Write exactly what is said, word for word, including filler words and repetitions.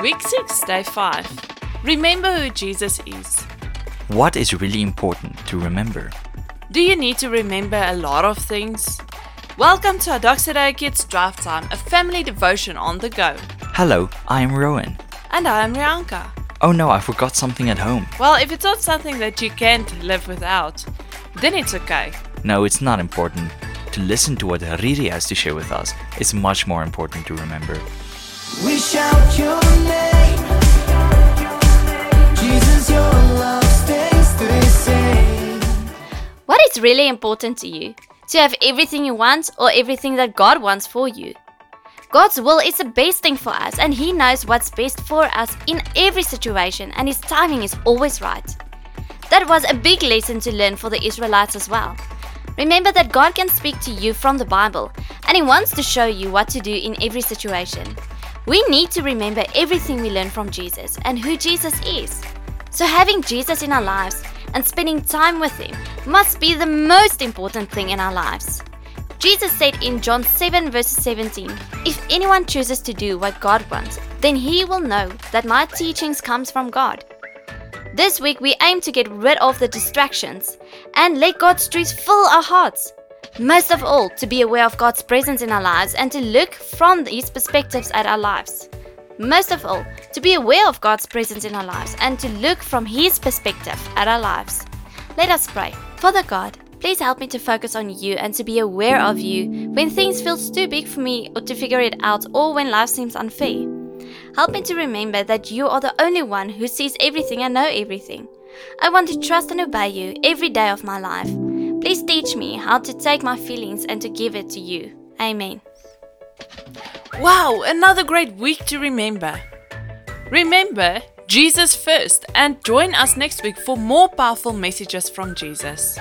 Week six, day five. Remember who Jesus is. What is really important to remember? Do you need to remember a lot of things? Welcome to Adoxedo Kids Drive Time, a family devotion on the go. Hello, I am Rowan. And I am Rianka. Oh no, I forgot something at home. Well, if it's not something that you can't live without, then it's okay. No, it's not important. To listen to what Hariri has to share with us is much more important to remember. We shout your name, Jesus, your love stays the same. What is really important to you? To have everything you want or everything that God wants for you? God's will is the best thing for us, and He knows what's best for us in every situation, and His timing is always right. That was a big lesson to learn for the Israelites as well. Remember that God can speak to you from the Bible, and He wants to show you what to do in every situation. We need to remember everything we learn from Jesus and who Jesus is. So having Jesus in our lives and spending time with Him must be the most important thing in our lives. Jesus said in John seven verse seventeen, "If anyone chooses to do what God wants, then he will know that my teachings comes from God." This week we aim to get rid of the distractions and let God's truth fill our hearts. Most of all, to be aware of God's presence in our lives and to look from His perspectives at our lives. Most of all, to be aware of God's presence in our lives and to look from His perspective at our lives. Let us pray. Father God, please help me to focus on You and to be aware of You when things feel too big for me or to figure it out, or when life seems unfair. Help me to remember that You are the only one who sees everything and knows everything. I want to trust and obey You every day of my life. Please teach me how to take my feelings and to give it to You. Amen. Wow, another great week to remember. Remember Jesus first, and join us next week for more powerful messages from Jesus.